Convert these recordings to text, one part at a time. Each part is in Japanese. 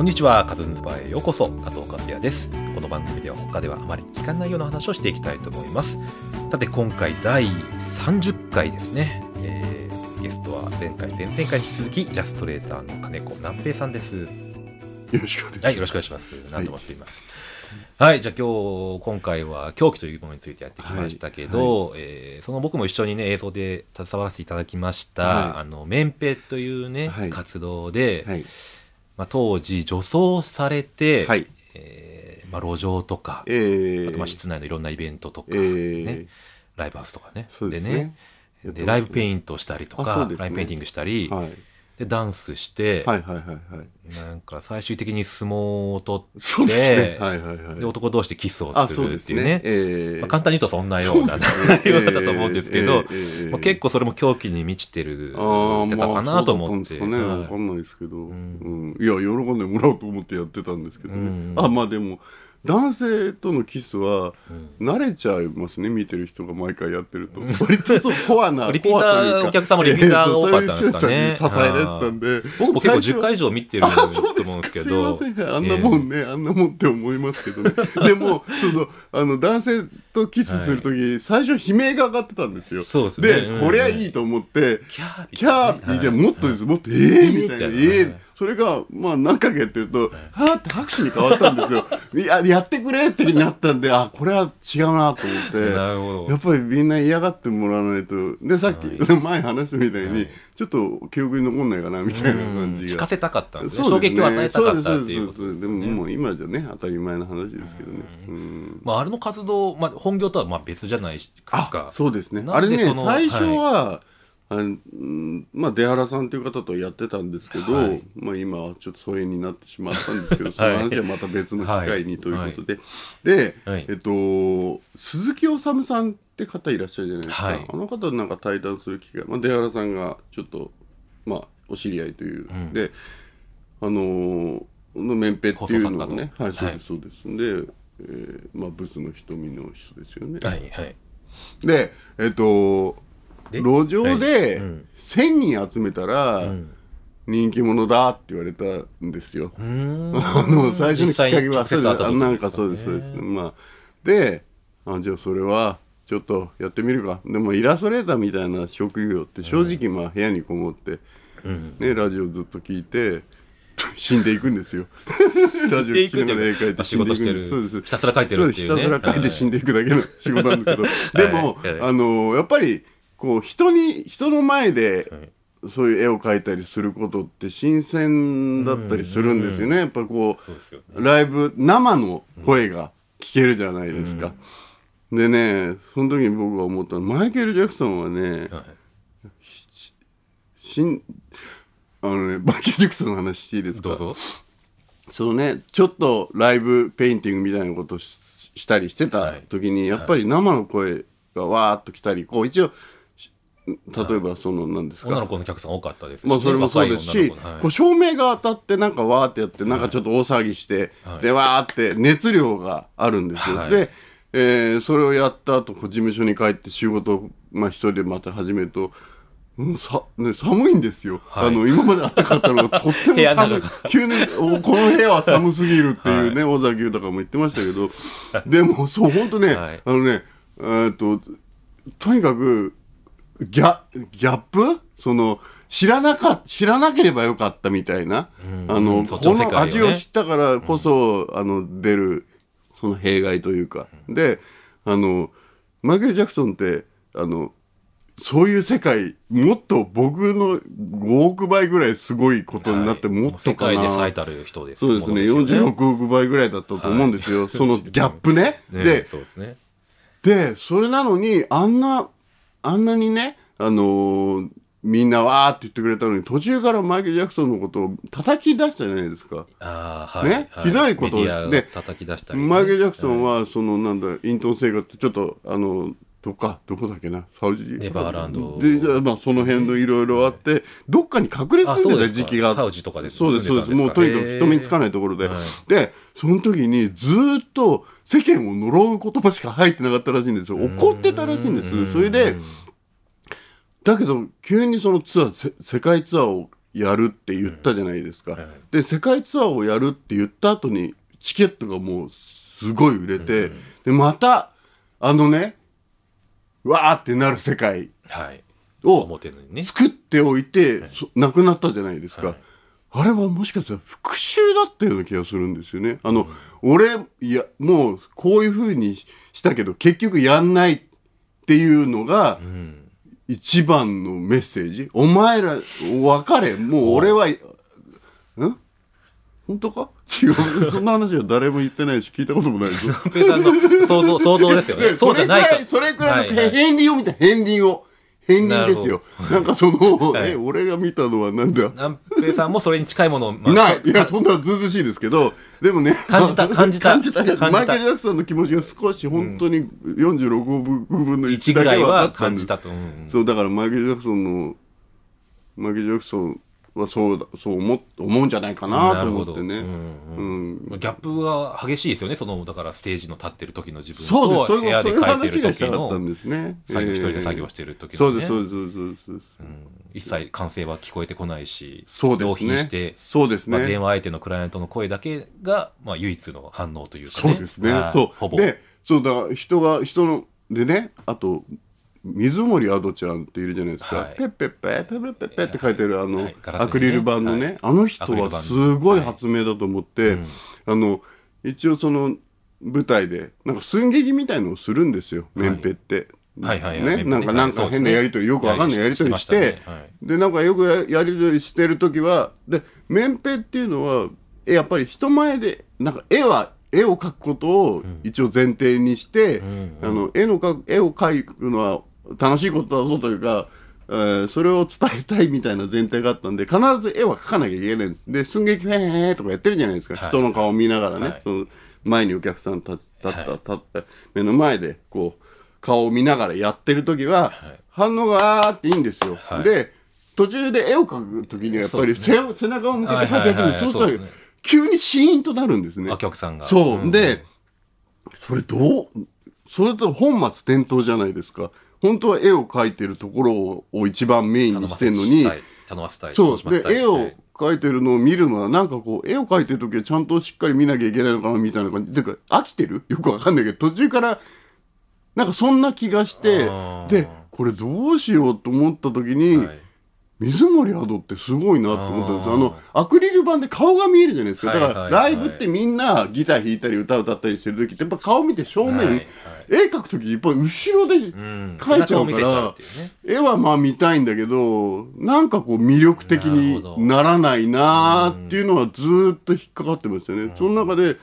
こんにちは、カズンズバーへようこそ。加藤和也です。この番組では他ではあまり聞かないような話をしていきたいと思います。さて今回第30回ですね。ゲストは前々回に引き続きイラストレーターの金子南平さんです。よろしくお願いします。何度もすいません。はい、じゃあ今回は狂気というものについてやってきましたけど、その僕も一緒にね映像で携わらせていただきました、免兵というね、活動で、当時女装されて、路上とか、あと室内のいろんなイベントとか、ライブハウスとかね、でライブペイントしたりとか、ライブペインティングしたり、でダンスして、なんか最終的に相撲を取って、で男同士でキスをするっていうね、簡単に言うとそんなような内容だったと思うんですけど、結構それも狂気に満ちてるってたかなと思って、わかんないですけど、いや喜んでもらおうと思ってやってたんですけどね。でも男性とのキスは慣れちゃいますね、見てる人が毎回やってると割とそうコアなリピーターお客様もリピーターが多かったんですかね。支えられたんで僕も結構10回以上見てると思うんですけど、あんなもんって思いますけどねでも男性とキスするとき、最初悲鳴が上がってたんですよ。でこれはいいと思ってキャーってもっとですもっとみたいなそれが何回かやってるとはーって拍手に変わったんですよ。やってくれってなったんでこれは違うなと思ってやっぱりみんな嫌がってもらわないと。でさっき前話したみたいにちょっと記憶に残んないかなみたいな感じが、聞かせたかったんですね。衝撃を与えたかったっていうことですね。でももう今じゃね当たり前の話ですけどね。あれの活動、本業とは別じゃないですか。そうですね。あれね最初は出原さんという方とやってたんですけど、今はちょっと疎遠になってしまったんですけど、その話はまた別の機会にということで、鈴木修さんって方いらっしゃるじゃないですか、あの方なんか対談する機会、出原さんがちょっと、お知り合いという、で免兵っていうのがね、そうですブスの瞳の人ですよね。で路上で1000人集めたら人気者だって言われたんですよ。最初のきっかけはそうです。でじゃあそれはちょっとやってみるか。でもイラストレーターみたいな職業って正直部屋にこもってねラジオずっと聞いて死んでいくんですよ。ラジオ聞きながら絵描いて死んでいくんです。そうです。ひたすら描いてるっていうね。ひたすら描いて死んでいくだけの仕事なんですけど、でもやっぱりこう人の前でそういう絵を描いたりすることって新鮮だったりするんですよね。やっぱこうライブ生の声が聞けるじゃないですか。でねその時に僕が思ったのマイケル・ジャクソンはねマイケル・ジャクソンの話していいですか。どうぞ。そのねちょっとライブペインティングみたいなことをしたりしてた時にやっぱり生の声がわーっと来たりこう一応例えばその何ですか女の子の客さん多かったですし、それもそうですし、こう照明が当たってなんかわーってやってなんかちょっと大騒ぎしてでわーって熱量があるんですよ。でそれをやった後事務所に帰って仕事を一人でまた始めると寒いんですよ。今まで暖かったのがとっても寒い。急にこの部屋は寒すぎるっていうね尾崎豊も言ってましたけど、でもそう本当ねとにかくギャップその知らなければよかったみたいな、この味を知ったからこそ、出るその弊害というか、でマイケル・ジャクソンってそういう世界もっと僕の5億倍ぐらいすごいことになってもっとかな、世界で最たる人ですね。そうですね46億倍ぐらいだったと思うんですよ、そのギャップね。でそれなのにあんなにね、みんなわーって言ってくれたのに途中からマイケル・ジャクソンのことを叩き出したじゃないですか。ひどいことをして叩き出したり、マイケル・ジャクソンはそのなんだ隠遁生活ちょっとどこだっけなサウジネバーランドで、その辺のいろいろあって、どっかに隠れ住んでた時期がサウジとかで住んでたんですか。そうですもうとにかく人目につかないところで、でその時にずっと世間を呪う言葉しか入ってなかったらしいんですよ。怒ってたらしいんです。それでだけど急にそのツアー世界ツアーをやるって言ったじゃないですか、うんうん、で世界ツアーをやるって言った後にチケットがもうすごい売れて、うんうん、でまたあのねわーってなる世界を作っておいて、はい、なくなったじゃないですか、はい、あれはもしかしたら復讐だったような気がするんですよね。あの、うん、俺いやもうこういう風にしたけど結局やんないっていうのが、うん一番のメッセージ。お前ら別れもう俺はん本当かっていうそんな話は誰も言ってないし聞いたこともないです。ペさんの想像ですよね。そうじゃないかそれくらいの片鱗を見た片鱗ですよ。なんかその、はい、俺が見たのはなんだ南平さんもそれに近いものを、まあ、ないいやそんなずうずしいですけどでもね感じたマイケル・ジャクソンの気持ちが少し本当に46分の1だけはあったんです。だからマイケル・ジャクソンはそう思うんじゃないかなと思ってね、うんうん、ギャップが激しいですよね。そのだからステージの立ってる時の自分と部屋で描いてる時の一人で作業してる時のね一切歓声は聞こえてこないし納品してそうですね、まあ、電話相手のクライアントの声だけが、まあ、唯一の反応というかね。そうですね、まあ、そうほぼでそうだから人のでねあと水森アドちゃんっているじゃないですか、はい、ペッペッペッペッペッペッって書いてるあの、はいガラスね、アクリル板のね、はい、あの人はすごい発明だと思って、はいうん、あの一応その舞台でなんか寸劇みたいのをするんですよメンペって、はいはいはいね、なんか変なやり取り、よくわかんないやり取りして、はい、でなんかよくやり取りしてる時はでメンペっていうのはやっぱり人前でなんか絵を描くことを一応前提にして、うんうんうん、あの絵を描くのは楽しいことだぞというか、それを伝えたいみたいな前提があったんで必ず絵は描かなきゃいけないんです。で寸劇フェーとかやってるじゃないですか、はい、人の顔を見ながらね、はい、その前にお客さん立った目の前でこう顔を見ながらやってる時は、はい、反応があっていいんですよ、はい、で途中で絵を描く時にはやっぱり、ね、背中を向けて描くやつも、はいはいはい、そうすると急にシーンとなるんですねお客さんが。そう、うん、でそれと本末転倒じゃないですか。本当は絵を描いてるところを一番メインにしてるのにそうで絵を描いてるのを見るのはなんかこう絵を描いてる時はちゃんとしっかり見なきゃいけないのかなみたいな感じでか飽きてるよくわかんないけど途中からなんかそんな気がしてでこれどうしようと思った時に、はい、水森アドってすごいなと思ったんですよ。アクリル板で顔が見えるじゃないですか。だからライブってみんなギター弾いたり歌歌ったりしてる時ってやっぱ顔見て正面、はいはい、絵描く時やっぱ後ろで描いちゃうから絵はまあ見たいんだけどなんかこう魅力的にならないなっていうのはずっと引っかかってましたよね。その中で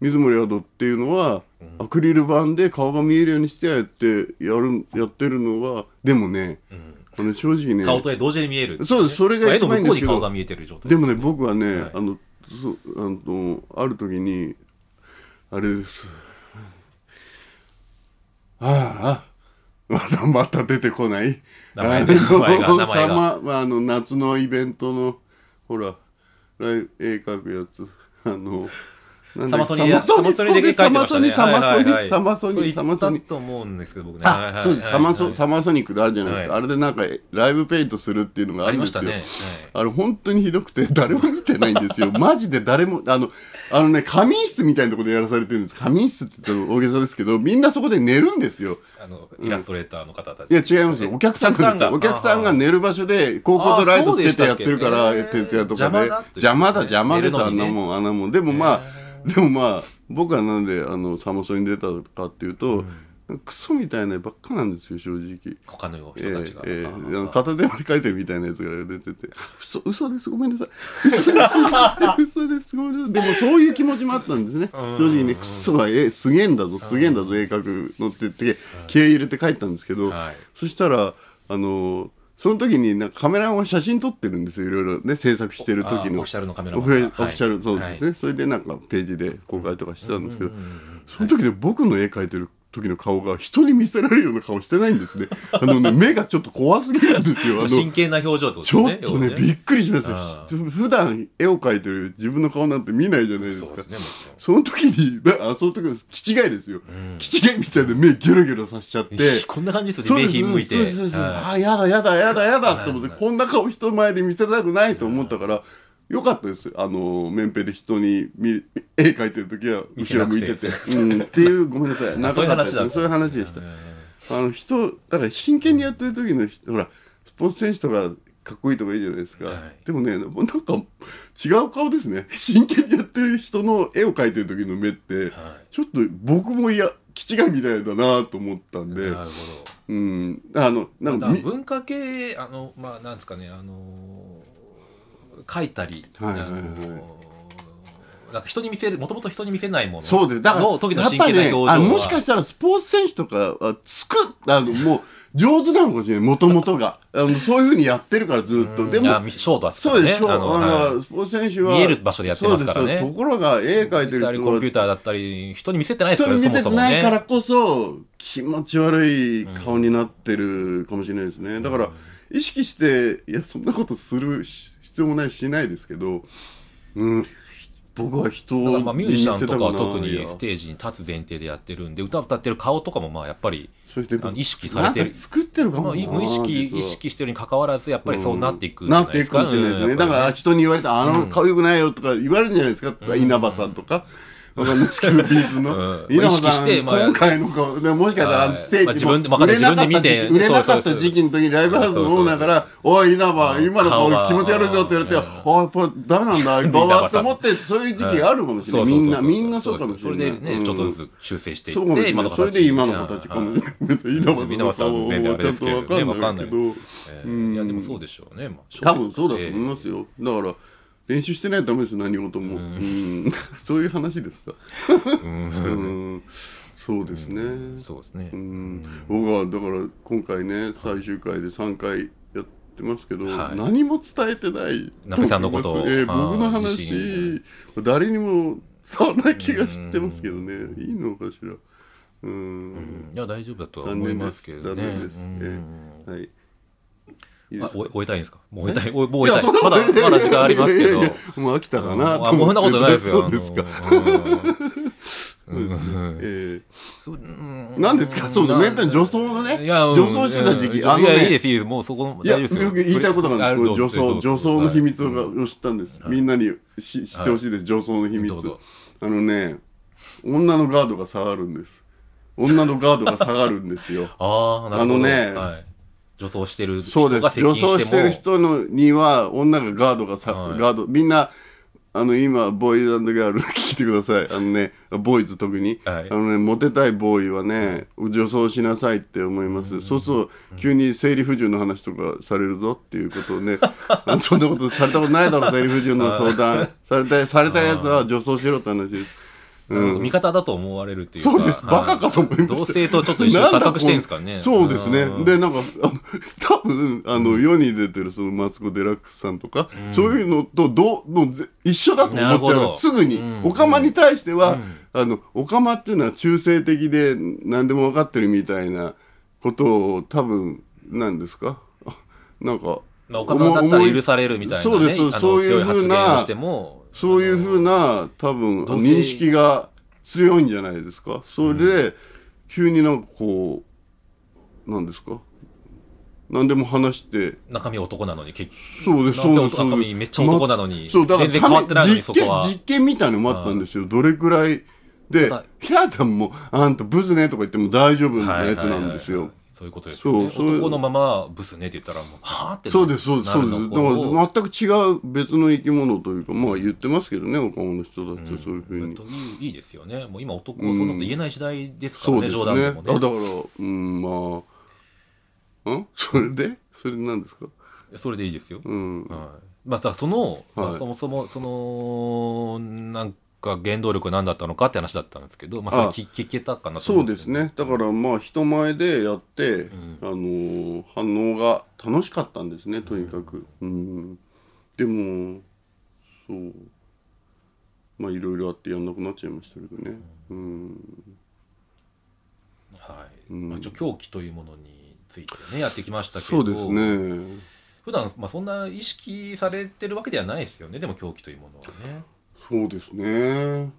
水森アドっていうのはアクリル板で顔が見えるようにしてやってるのはでもね、うん正直ね、顔と絵同時に見える、ね、そうです。それが一番いいんですけど、絵の向こうに顔が見えてる状態 でもね僕はね、はい、ある時にあれですまた出てこない名前が夏のイベントのほら絵描くやつサマソニーで書いてましたね。サマソニーだと思うんですけど僕ね。あ、そうです。サマソニックであるじゃないですか、はい、あれでなんかライブペイントするっていうのがあるんですよ。ありましたね、はい、あれ本当にひどくて誰も見てないんですよマジで誰もね仮眠室みたいなところでやらされてるんです。仮眠室って大げさですけどみんなそこで寝るんですよイラストレーターの方たち、うん、いや違いますよお客さんがですよ。お客さんが寝る場所でコーコーとライトつけてやってるから徹夜とかで邪魔です。あんなもんでもまあ僕はなんでサマソニ出たかっていうと、うん、クソみたいなばっかなんですよ正直。他の人たちが、片手で書いてるみたいなやつが出てて嘘ですごめんなさい嘘ですごめんなさいでもそういう気持ちもあったんですね正直ね。クソがすげえんだぞ絵描くのって言って気合い入れて書いたんですけど、はい、そしたらその時になんかカメラマンは写真撮ってるんですよいろいろね制作してる時のオフィシャルのカメラマンオフィシャルそうですね、はい、それでなんかページで公開とかしてたんですけど、うんうんうんうん、その時で僕の絵描いてる時の顔が人に見せられるような顔してないんですね。目がちょっと怖すぎるんですよ。真剣な表情ってことね。ちょっとねびっくりしました。普段絵を描いてる自分の顔なんて見ないじゃないですか。 その時にの気違いですよ、うん、気違いみたいで目ギョロギョロさせちゃってこんな感じですよね。目ひんむいてあやだやだやだやだと思ってこんな顔人前で見せたくないと思ったからよかったです。面ペで人に絵描いてる時は後ろ向いて て、うん、っていうごめんなさいなかったですね。そういう話でした。人だから真剣にやってる時のほらスポーツ選手とかかっこいいとかいいじゃないですか、はい、でもねなんか違う顔ですね。真剣にやってる人の絵を描いてる時の目って、はい、ちょっと僕もいや気違いみたいだなと思ったんで。なるほど、うん、なんか文化系まあなんですかね書いたり、はいはいはい、なんか人に見せるもともと人に見せないものそうでだからの時の真剣な表情はやっぱりねもしかしたらスポーツ選手とかはもう上手なのかもしれないもともとがそういう風にやってるからずっとでもショートはですからね。そうでしょスポーツ選手は見える場所でやってますからね。ところが絵描いてる人はコンピューターだったり人に見せてないですからね。それ見せてないからこそ気持ち悪い顔になってるかもしれないですね、うん、だから意識していやそんなことする必要もないしないですけど、うん、僕は人をだからまあミュージシャンとかは特にステージに立つ前提でやってるんで歌を歌ってる顔とかもまあやっぱり意識されてる作ってるかも、まあ、無意識してるに関わらずやっぱりそうなっていくじゃないですか、うん、なっていくかもしれないですね、うん、だから人に言われたら顔よくないよとか言われるんじゃないですか、うん、稲葉さんとか、うんスキルビーズの稲葉さん、今回の顔でもしかしたらステージも売れなかった時期の時にライブハウスのオーナーからおい稲葉今の顔気持ち悪いぞって言われてあやっぱダメなんだ顔はと思ってそういう時期があるかもしれない。みんなそうかもしれない。それでねちょっとずつ修正していって今の形それで今の形かもしれない。稲葉さんの顔はちゃんと分かんないけどいやでもそうでしょうね。多分そうだと思いますよ。だから練習してないとダメです何事もうんそういう話ですかうんそうですね、うん、そうですねうん僕はだから今回ね最終回で3回やってますけど、はい、何も伝えてないナベさんのことを、僕の話誰にも伝わらない気がしてますけどねいいのかしらうんいや大丈夫だとは思いますけどね残念ですはい終えたいんですか。もう終えたい。もう終えたい。まだ時間ありますけど。もう飽きたかなと思って。もうそんなことないですよ。そうですか。何ですか。そうだ。メンタル女装のね。女装してた時期。いやいいですいいです。もうそこの大丈夫ですよ。よく言いたいことがあるんです。女装の秘密を知ったんです。みんなに知ってほしいです。女装の秘密。女のガードが下がるんです。女のガードが下がるんですよ。女装してる人が接近してもそうです。女装してる人のには女がガードがさ、はい、ガードみんな今ボーイズ&ギャル聞いてくださいボーイズ特に、はい、モテたいボーイはね、はい、女装しなさいって思います、うん、そうすると急に生理不順の話とかされるぞっていうことをねそんなことされたことないだろ生理不順の相談されたやつは女装しろって話です味方だと思われるっていうかそうですバカかと思いました同性とちょっと一緒に錯覚してるんですかねそうですねでなんか多分世に出てるそのマツコ・デラックスさんとか、うん、そういうのと一緒だと思っちゃうすぐに、うん、オカマに対しては、うん、オカマっていうのは中性的で何でも分かってるみたいなことを多分何ですかなんか、まあ、オカマだったら許されるみたいなねそうですそういうふうなそういうふうな多分認識が強いんじゃないですか。それで急になんかこう何ですか何でも話して中身男なのに結局そうですそうです中身めっちゃ男なのに全然変わってないのにそこは実験みたいなのもあったんですよどれくらいでひなたんもあんたブスねとか言っても大丈夫なやつなんですよそういうことですよね男のままブスねって言ったらもうはーってそうですそうですそうですだから全く違う別の生き物というかまあ言ってますけどねお顔の人だってそういうふうに、うん、いいですよねもう今男はそんなこと言えない時代ですからね、うん、そうですね冗談でもねだからうんまあんそれで何ですかそれでいいですよ、うんはい、まあその、はいまあ、そもそもそのなんか原動力は何だったのかって話だったんですけど、まあ、それ聞けたかなと思って。そうですねだからまあ人前でやって、うん反応が楽しかったんですねとにかく、うん、でもそうまあいろいろあってやんなくなっちゃいましたけどね、うん、はいまあ、狂気というものについてねやってきましたけど、そうですね、普段、まあ、そんな意識されてるわけではないですよね。でも狂気というものはね、そうですね、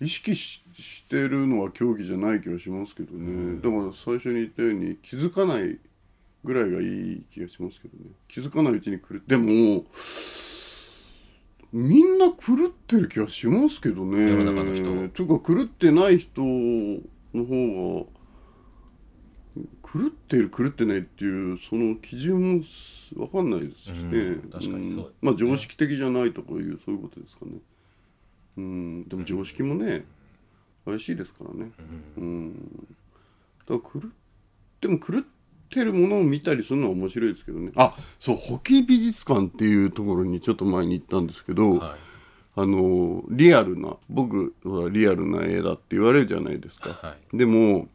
意識 してるのは狂気じゃない気がしますけどね。だから最初に言ったように気づかないぐらいがいい気がしますけどね。気づかないうちに狂って、でもみんな狂ってる気がしますけどね、世の中の人。というか狂ってない人の方が、狂っている狂ってないっていうその基準も分かんないですしね、うん、確かにそう、ね、まあ常識的じゃないとかいうそういうことですかね。うん、でも常識もね、怪しいですからね、うん、だからでも狂ってるものを見たりするのは面白いですけどね。あ、そう、保木美術館っていうところにちょっと前に行ったんですけど、はい、リアルな、僕はリアルな絵だって言われるじゃないですか、はい、でも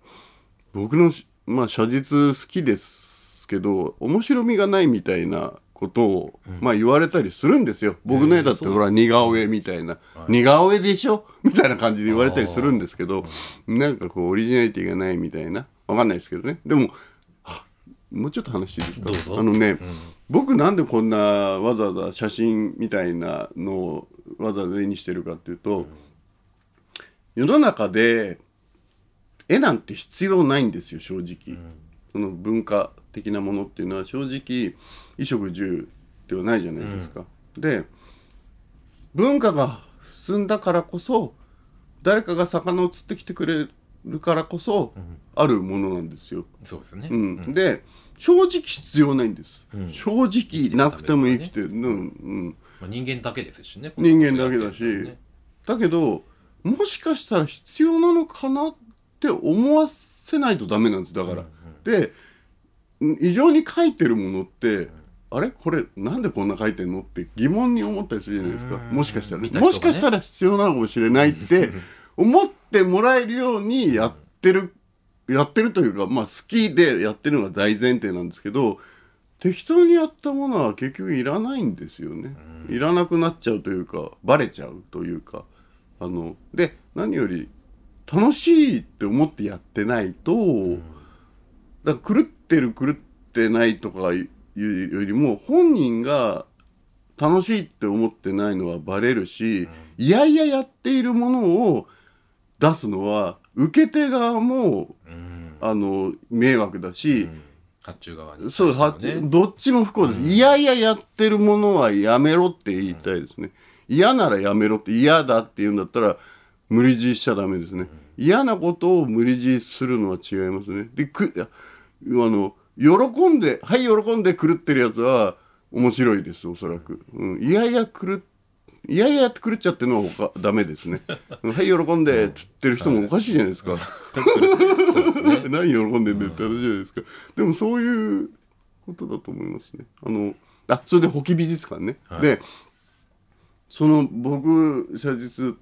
僕の、まあ、写実好きですけど面白みがないみたいなことを、まあ、言われたりするんですよ。僕の絵だってほら似顔絵みたいな、似顔絵でしょみたいな感じで言われたりするんですけど、なんかこうオリジナリティがないみたいな、わかんないですけどね。でももうちょっと話いいですか。僕なんでこんなわざわざ写真みたいなのをわざわざ絵にしてるかっていうと、世の中で絵なんて必要ないんですよ、正直。その文化的なものっていうのは正直衣食住ではないじゃないですか、うん、で文化が進んだからこそ、誰かが魚を釣ってきてくれるからこそ、うん、あるものなんですよ。そうですね、うんうん、で正直必要ないんです、うん、正直なくても生きてる、うんうんまあ、人間だけですしね、人間だけだし、ね、だけどもしかしたら必要なのかなって思わせないとダメなんです、だから、うんうん、で異常に描いてるものって、うん、あれこれなんでこんな描いてんのって疑問に思ったりするじゃないですか。もしかしたら、ね、もしかしたら必要なのかもしれないって思ってもらえるようにやってるというか、まあ好きでやってるのが大前提なんですけど、適当にやったものは結局いらないんですよね。いらなくなっちゃうというか、バレちゃうというか、で何より楽しいって思ってやってないと、だから狂ってないとかいうよりも、本人が楽しいって思ってないのはバレるし、いやいややっているものを出すのは受け手側も、迷惑だし、発注側に、ね、そう、どっちも不幸です、いやいややってるものはやめろって言いたいですね。嫌ならやめろって、嫌だって言うんだったら無理強いしちゃダメですね、嫌なことを無理強いするのは違いますね。で喜んで、はい、喜んで狂ってるやつは面白いです、おそらく、うん、いやいや狂っちゃってるのはダメですねはい、喜んでって言ってる人もおかしいじゃないですか、はい、何喜んでんだって話じゃないですか、うん、でもそういうことだと思いますね。それで保木美術館ね、はい、でその僕写実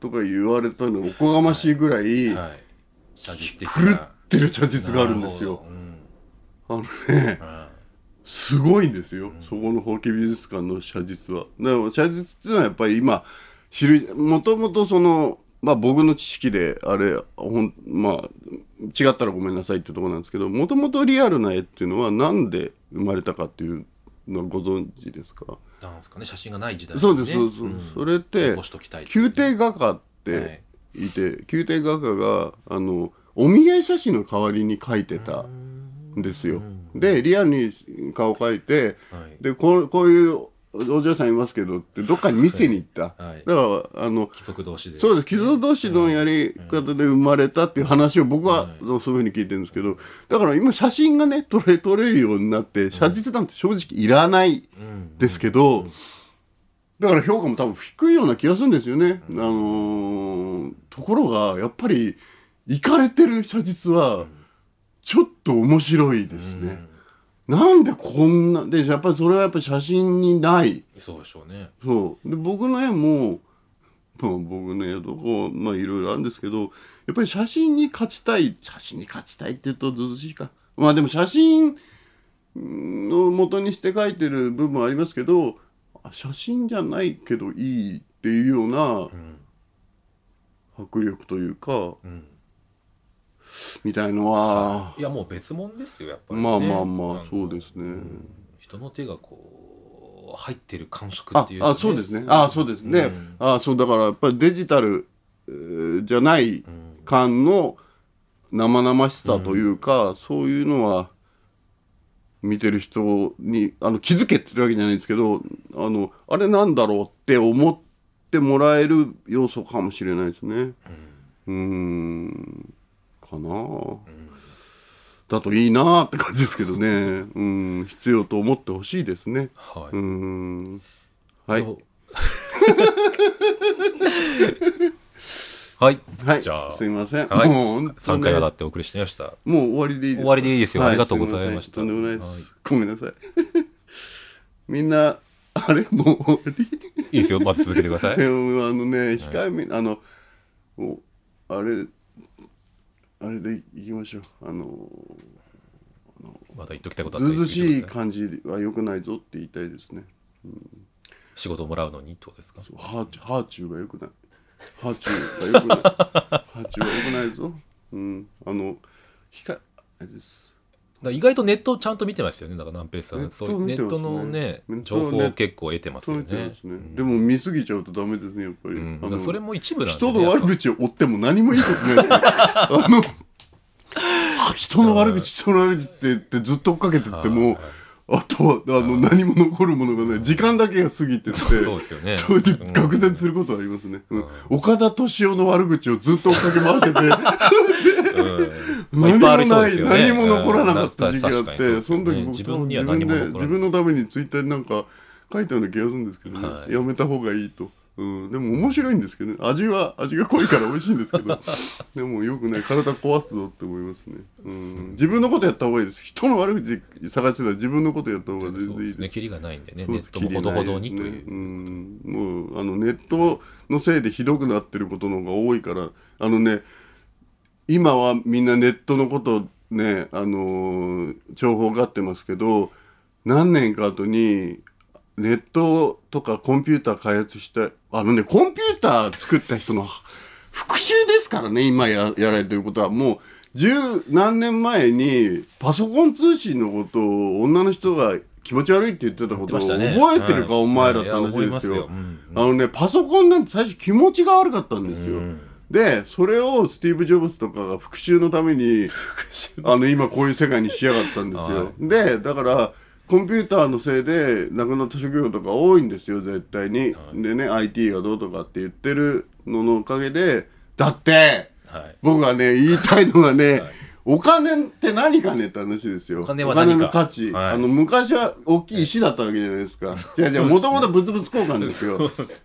とか言われたのおこがましいぐらい、はいはい、写実的な狂ってる写実があるんですよ、うん、すごいんですよ、うん、そこの保木美術館の写実は。だから写実っていうのはやっぱり今もともとその、まあ、僕の知識であれまあ違ったらごめんなさいっていうところなんですけど、もともとリアルな絵っていうのはなんで生まれたかっていうのご存知ですか。なんですかね、写真がない時代にね、そうですそうです、うん、それって宮廷画家っていて、はい、宮廷画家がお見合い写真の代わりに描いてたんですよ。でリアルに顔描いて、はい、でこういうお嬢さんいますけどってどっかに見せに行った、はい、だから貴族同士で、そうです、貴族同士のやり方で生まれたっていう話を僕は、はい、そういうふうに聞いてるんですけど、だから今写真がね撮れるようになって写実なんて正直いらないですけど、だから評価も多分低いような気がするんですよね、ところがやっぱりイカれてる写実はちょっと面白いですね、うん、なんでこんなで、やっぱりそれはやっぱ写真にない、そうでしょうね。そうで僕の絵も、まあ、僕の絵とかまあいろいろあるんですけど、やっぱり写真に勝ちたいって言うとずうずしいか、まあでも写真の元にして描いてる部分ありますけど、写真じゃないけどいいっていうような迫力というか、うんみたいのは、いやもう別物ですよやっぱり、ね、まあまあまあそうですね、うん、人の手がこう入ってる感触っていう、ね、ああそうですね、あそうですね、うん、あそうだからやっぱりデジタルじゃない感の生々しさというか、うん、そういうのは見てる人に気づけって言ってるわけじゃないんですけど、あれなんだろうって思ってもらえる要素かもしれないですね、うん、かな、うん、だといいなって感じですけどねうん、必要と思ってほしいですね、はい、うん、はいはい、はい、じゃあすいません、はい、もう3回はだってお送りしてました。もう終わりでいいですか？終わりでいいですよ、はい、ありがとうございました。とんでもないです、はい、ごめんなさいみんなあれもう終わりいいですよ、まず続けてください控えめ、はい、あれでいきましょう。まだ言っときたいことあったら、ずうずしい感じは良くないぞって言いたいですね、うん、仕事をもらうのにってことですか？ハーチューが良くない、ハーチューが良くない、ハーチューは良くないぞ、うん、あれですだ、意外とネットをちゃんと見てましたよね。だから南平さん、そうネットのね情報を結構得てますよね。うん、でも見過ぎちゃうとダメですねやっぱり。うん、それも一部なんで、ね、人の悪口を追っても何もいいことない。人の悪口って言ってずっと追っかけてっても。あとは何も残るものがない、時間だけが過ぎてって、そうですよね、それで愕然することはありますね、うん、岡田敏夫の悪口をずっと追っかけ回してて、うん、何もない、ね、何も残らなかった時期があって、その時僕自分のためにツイッターになんか書いたような気がするんですけど、ね、はい、やめた方がいいと、うん、でも面白いんですけど、ね、味が濃いから美味しいんですけどでもよくない、体壊すぞって思いますね、うん、自分のことやった方がいいです。人の悪口探してたら自分のことやった方が全然いいです。そうですね、キリがないんでね、ネットもほどほどにという、うん、もうネットのせいでひどくなってることの方が多いから、今はみんなネットのことね、情報があってますけど、何年か後にネットとかコンピューター開発したコンピューター作った人の復讐ですからね、今 やられてることは。もう十何年前にパソコン通信のことを女の人が気持ち悪いって言ってたことを覚えてるか、お前らって話ですよ、はい、パソコンなんて最初気持ちが悪かったんですよ、うん、でそれをスティーブ・ジョブズとかが復讐のために今こういう世界にしやがったんですよ、はい、でだからコンピューターのせいで亡くなった職業とか多いんですよ絶対に、はい、でね IT がどうとかって言ってるののおかげでだって、はい、僕がね言いたいのはね、はい、お金って何かねって話ですよ。お金の価値、はい、昔は大きい石だったわけじゃないですか。じゃあもともと物々交換ですよ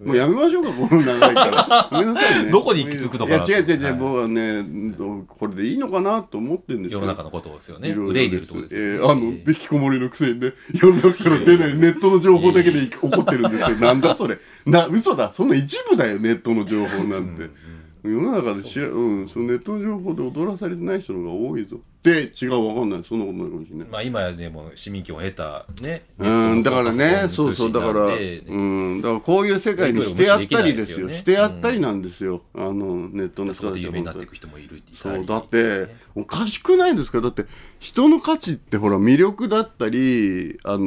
もうやめましょうかこの長いからごめんなさいね、どこに行き着くのかな。いや違う、はい、僕はねこれでいいのかなと思ってるんですよ。世の中のことですよね、憂いでるところですよね。引きこもりのくせにね、世の中から出ないネットの情報だけで怒ってるんですけどなんだそれ、嘘だ、そんな一部だよネットの情報なんて、うん、世の中でうん、そのネットの情報で踊らされてない人の方が多いぞで、違う、分かんない、そんなことないかもしれない、まあ、今やねもう市民権を得たね、だからね、そうそう、だからこういう世界にしてやったりですよ、してやったりなんですよ、ネットの人たちになっていく人もいるっていう、そうだっておかしくないですか。だって人の価値ってほら魅力だったりそ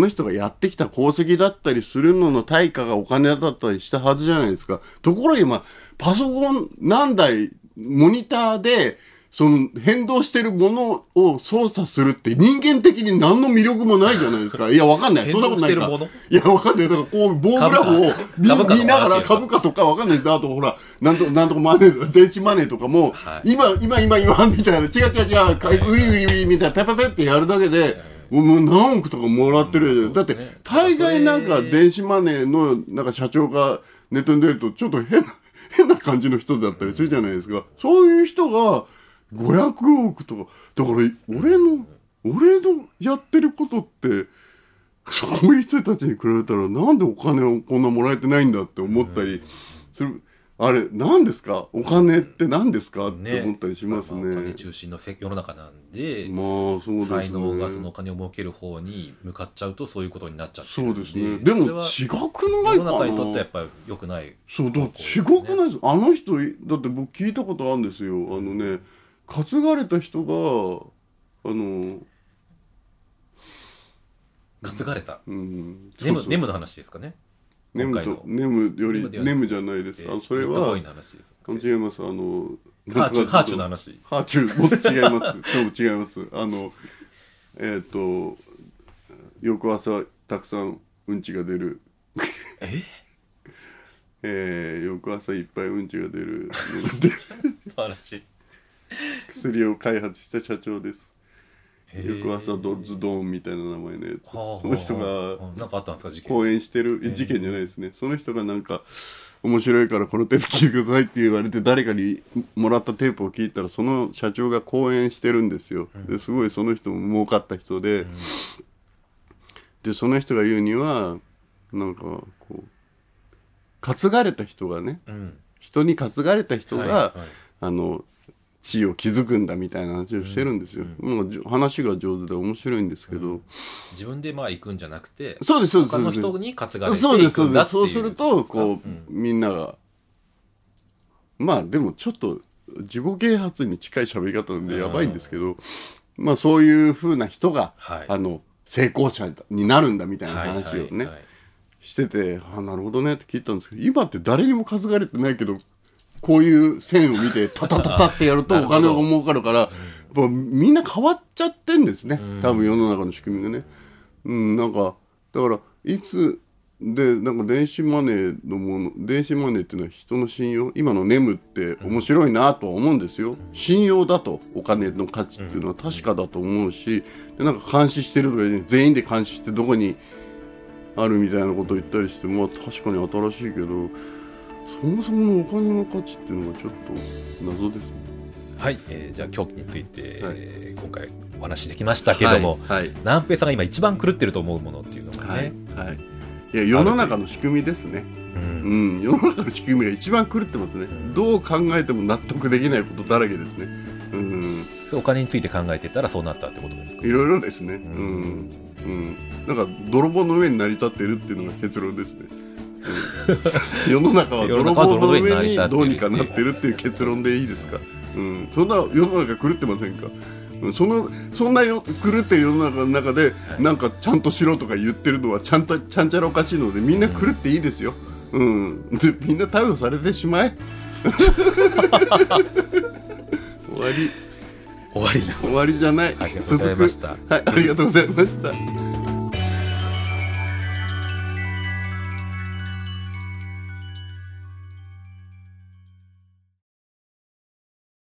の人がやってきた功績だったりするのの対価がお金だったりしたはずじゃないですか。ところが今パソコン何台モニターでその変動してるものを操作するって人間的に何の魅力もないじゃないですか。いやわかんない、そんなことないか、いやわかんない、だからこう棒グラフを見ながら株価とかわかんないです。あとほらなんとかマネー、電子マネーとかも、はい、今みたいな違う売りみたいなペペペってやるだけでもう何億とかもらってる、うん、だって大概なんか電子マネーのなんか社長がネットに出るとちょっと変な感じの人だったりするじゃないですか、うん、そういう人が500億とかだから俺のやってることってそういう人たちに比べたらなんでお金をこんなもらえてないんだって思ったりする。あれ何ですか、お金って何ですかって思ったりしますね。お金中心の世の中なんで、まあそうですね、才能がそのお金を儲ける方に向かっちゃうとそういうことになっちゃってるんで、そうですね、でも違くないかな、世の中にとってはやっぱり良くない、ね、そうだ違くないです。人だって僕聞いたことあるんですよ、ね、担がれた人が担がれた、うん、そうそうネムの話ですかね。ネムとネムよりネムじゃないです。それは違います。ハーチューの話。ハーチューもっと違います。ちょっと違います。翌朝たくさんうんちが出る。翌朝いっぱいうんちが出る。話。薬を開発した社長です。翌朝ズドンみたいな名前のやつ、その人が講演してる事件じゃないですね、その人がなんか面白いからこのテープ聞いてくださいって言われて誰かにもらったテープを聞いたらその社長が講演してるんですよ、うん、ですごいその人も儲かった人で、うん、でその人が言うにはなんかこう担がれた人がね、うん、人に担がれた人が、はいはい、地位を築くんだみたいな話をしてるんですよ、うんうん、もう話が上手で面白いんですけど、うん、自分でまあ行くんじゃなくてそうですそうです他の人に担がれていくんだっていう、そうするとこう、うん、みんながまあでもちょっと自己啓発に近い喋り方なんでやばいんですけど、うん、まあそういう風な人が、はい、成功者になるんだみたいな話をね、はいはいはい、しててあなるほどねって聞いたんですけど今って誰にも担がれてないけどこういう線を見てタタタタってやるとお金が儲かるからみんな変わっちゃってんですね多分世の中の仕組みがね、うん、なんかだからいつでなんか電子マネーっていうのは人の信用今のネムって面白いなとは思うんですよ信用だとお金の価値っていうのは確かだと思うしでなんか監視してるとか、ね、全員で監視してどこにあるみたいなことを言ったりしてまあ確かに新しいけどそもそものお金の価値っていうのがちょっと謎ですね。はい、じゃあ狂気について、はい今回お話しできましたけども、はいはい、南平さんが今一番狂ってると思うものっていうのがね、はいはい、いや世の中の仕組みですね、うんうん、世の中の仕組みが一番狂ってますね、うん、どう考えても納得できないことだらけですね、うん、お金について考えてたらそうなったってことですか、ね、いろいろですね、うんうんうん、なんか泥棒の上に成り立ってるっていうのが結論ですね世の中は泥棒の上にどうにかなってるっていう結論でいいですか、うん、そんな世の中狂ってませんかそんな狂ってる世の中の中でなんかちゃんとしろとか言ってるのはちゃんちゃらおかしいのでみんな狂っていいですよ、うん、でみんな逮捕されてしまえ終わりじゃない、続く、はい、ありがとうございました